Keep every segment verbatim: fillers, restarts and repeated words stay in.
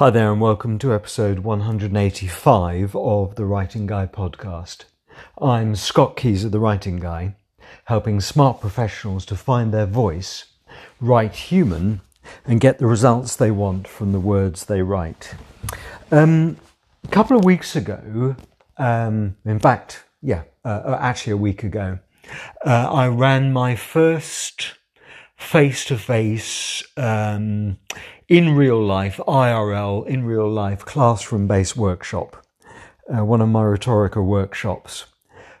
Hi there and welcome to episode one hundred eighty-five of the Writing Guy podcast. I'm Scott Keyser, the Writing Guy, helping smart professionals to find their voice, write human, and get the results they want from the words they write. Um, a couple of weeks ago, um, in fact, yeah, uh, actually a week ago, uh, I ran my first face-to-face um, in real life, I R L, in real life, classroom-based workshop, uh, one of my Rhetorica workshops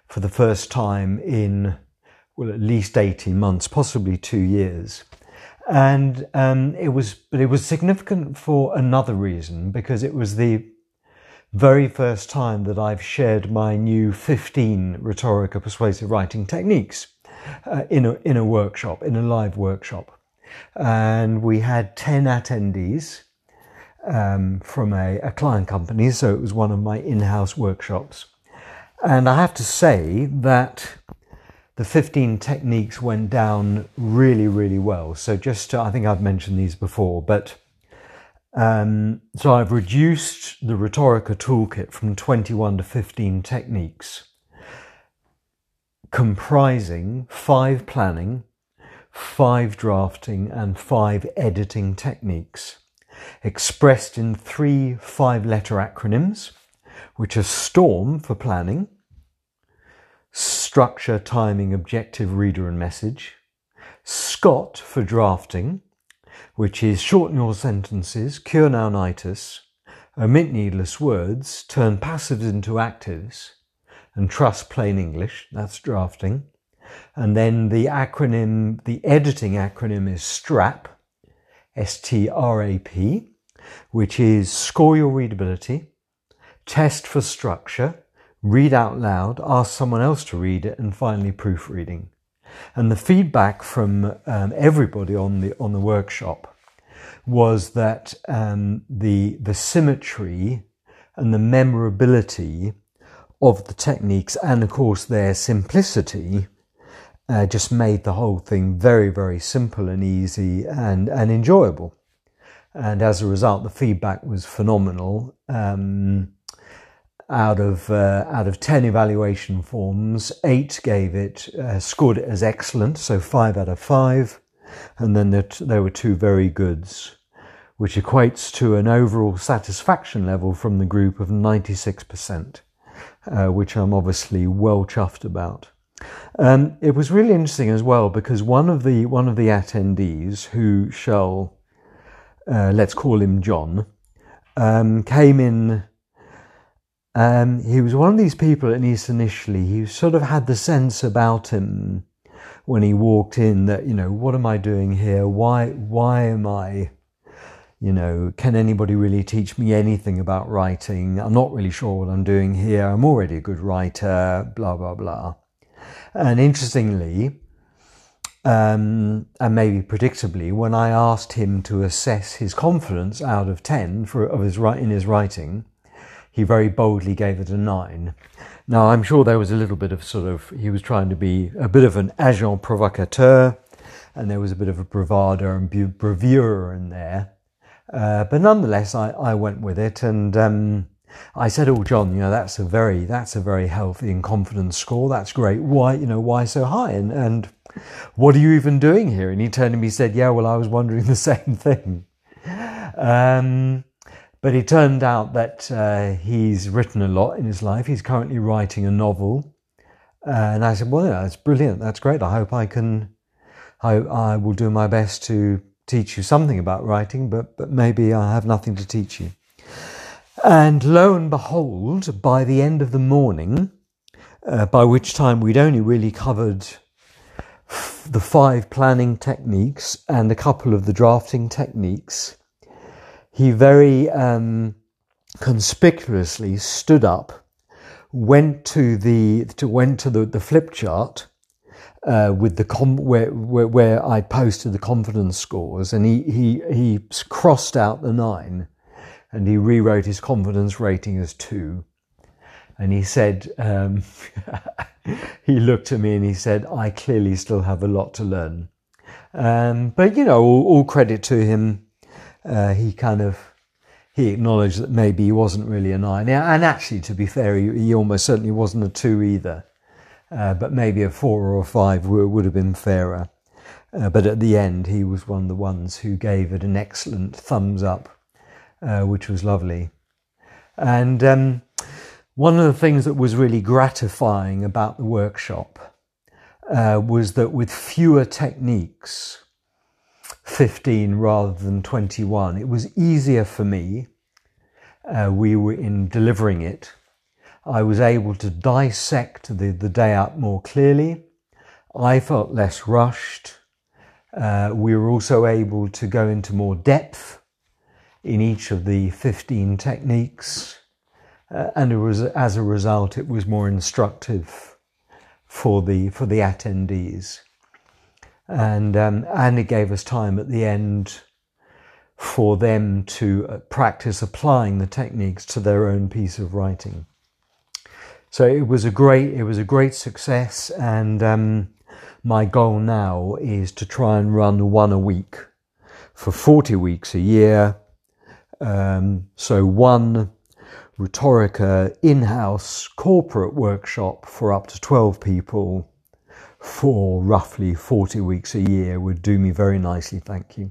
for the first time in, well, at least eighteen months, possibly two years. And um, it was, but it was significant for another reason, because it was the very first time that I've shared my new fifteen Rhetorica persuasive writing techniques uh, in a, in a workshop, in a live workshop. And we had ten attendees um, from a, a client company, so it was one of my in-house workshops. And I have to say that the fifteen techniques went down really, really well. So just to, I think I've mentioned these before, but um, so I've reduced the Rhetorica toolkit from twenty-one to fifteen techniques, comprising five planning, five drafting and five editing techniques, expressed in three five-letter acronyms, which are STORM for planning, structure, timing, objective, reader and message, SCOT for drafting, which is shorten your sentences, cure nounitis, omit needless words, turn passives into actives, and trust plain English, that's drafting. And then the acronym, the editing acronym is STRAP, S T R A P, which is score your readability, test for structure, read out loud, ask someone else to read it, and finally proofreading. And the feedback from um, everybody on the on the workshop was that um, the the symmetry and the memorability of the techniques, and of course their simplicity, Uh, just made the whole thing very, very simple and easy and, and enjoyable. And as a result, the feedback was phenomenal. Um, out of uh, out of ten evaluation forms, eight gave it, uh, scored it as excellent, so five out of five. And then there, t- there were two very goods, which equates to an overall satisfaction level from the group of ninety-six percent, uh, which I'm obviously well chuffed about. Um, it was really interesting as well, because one of the one of the attendees, who shall uh, let's call him John, um, came in. Um, he was one of these people, at least initially, he sort of had the sense about him when he walked in that, you know, what am I doing here? Why why am I? You know, can anybody really teach me anything about writing? I'm not really sure what I'm doing here. I'm already a good writer. Blah blah blah. And interestingly, um, and maybe predictably, when I asked him to assess his confidence out of ten for of his in his writing, he very boldly gave it a nine. Now, I'm sure there was a little bit of sort of, he was trying to be a bit of an agent provocateur, and there was a bit of a bravado and bravura in there. Uh, but nonetheless, I, I went with it, and um, I said, "Oh, John, you know, that's a very that's a very healthy and confident score. That's great. Why, you know, why so high? And and what are you even doing here?" And he turned to me and said, "Yeah, well, I was wondering the same thing." Um, but it turned out that uh, he's written a lot in his life. He's currently writing a novel, uh, and I said, "Well, yeah, that's brilliant. That's great. I hope I can. I I will do my best to teach you something about writing, but but maybe I have nothing to teach you." And lo and behold, by the end of the morning, uh, by which time we'd only really covered f- the five planning techniques and a couple of the drafting techniques, he very um, conspicuously stood up, went to the to went to the, the flip chart uh, with the com- where, where where I posted the confidence scores, and he he he crossed out the nine. And he rewrote his confidence rating as two. And he said, um, he looked at me and he said, "I clearly still have a lot to learn." Um, but, you know, all, all credit to him. Uh, he kind of, he acknowledged that maybe he wasn't really a nine. And actually, to be fair, he, he almost certainly wasn't a two either. Uh, but maybe a four or a five would have been fairer. Uh, but at the end, he was one of the ones who gave it an excellent thumbs up, uh, which was lovely. And um, one of the things that was really gratifying about the workshop uh, was that with fewer techniques, fifteen rather than twenty-one, it was easier for me. Uh, we were in delivering it. I was able to dissect the, the day out more clearly. I felt less rushed. Uh, we were also able to go into more depth in each of the fifteen techniques, uh, and it was, as a result, it was more instructive for the for the attendees, and um, and it gave us time at the end for them to practice applying the techniques to their own piece of writing. So it was a great it was a great success, and Um, my goal now is to try and run one a week for forty weeks a year. Um, so one Rhetorica in-house corporate workshop for up to twelve people for roughly forty weeks a year would do me very nicely, thank you.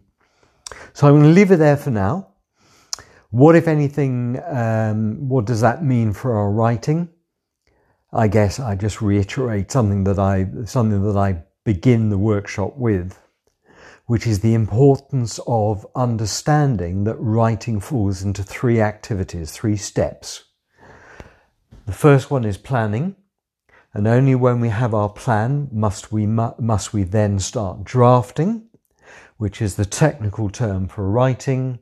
So I'm going to leave it there for now. What, if anything, um, what does that mean for our writing? I guess I just reiterate something that I something that I begin the workshop with, which is the importance of understanding that writing falls into three activities, three steps. The first one is planning, and only when we have our plan must we must we then start drafting, which is the technical term for writing,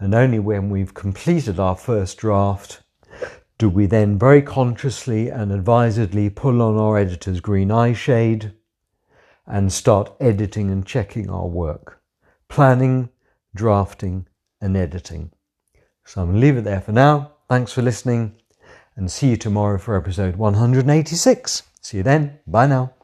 and only when we've completed our first draft do we then very consciously and advisedly pull on our editor's green eye shade and start editing and checking our work. Planning, drafting and editing. So I'm going to leave it there for now. Thanks for listening, and see you tomorrow for episode one hundred eighty-six. See you then. Bye now.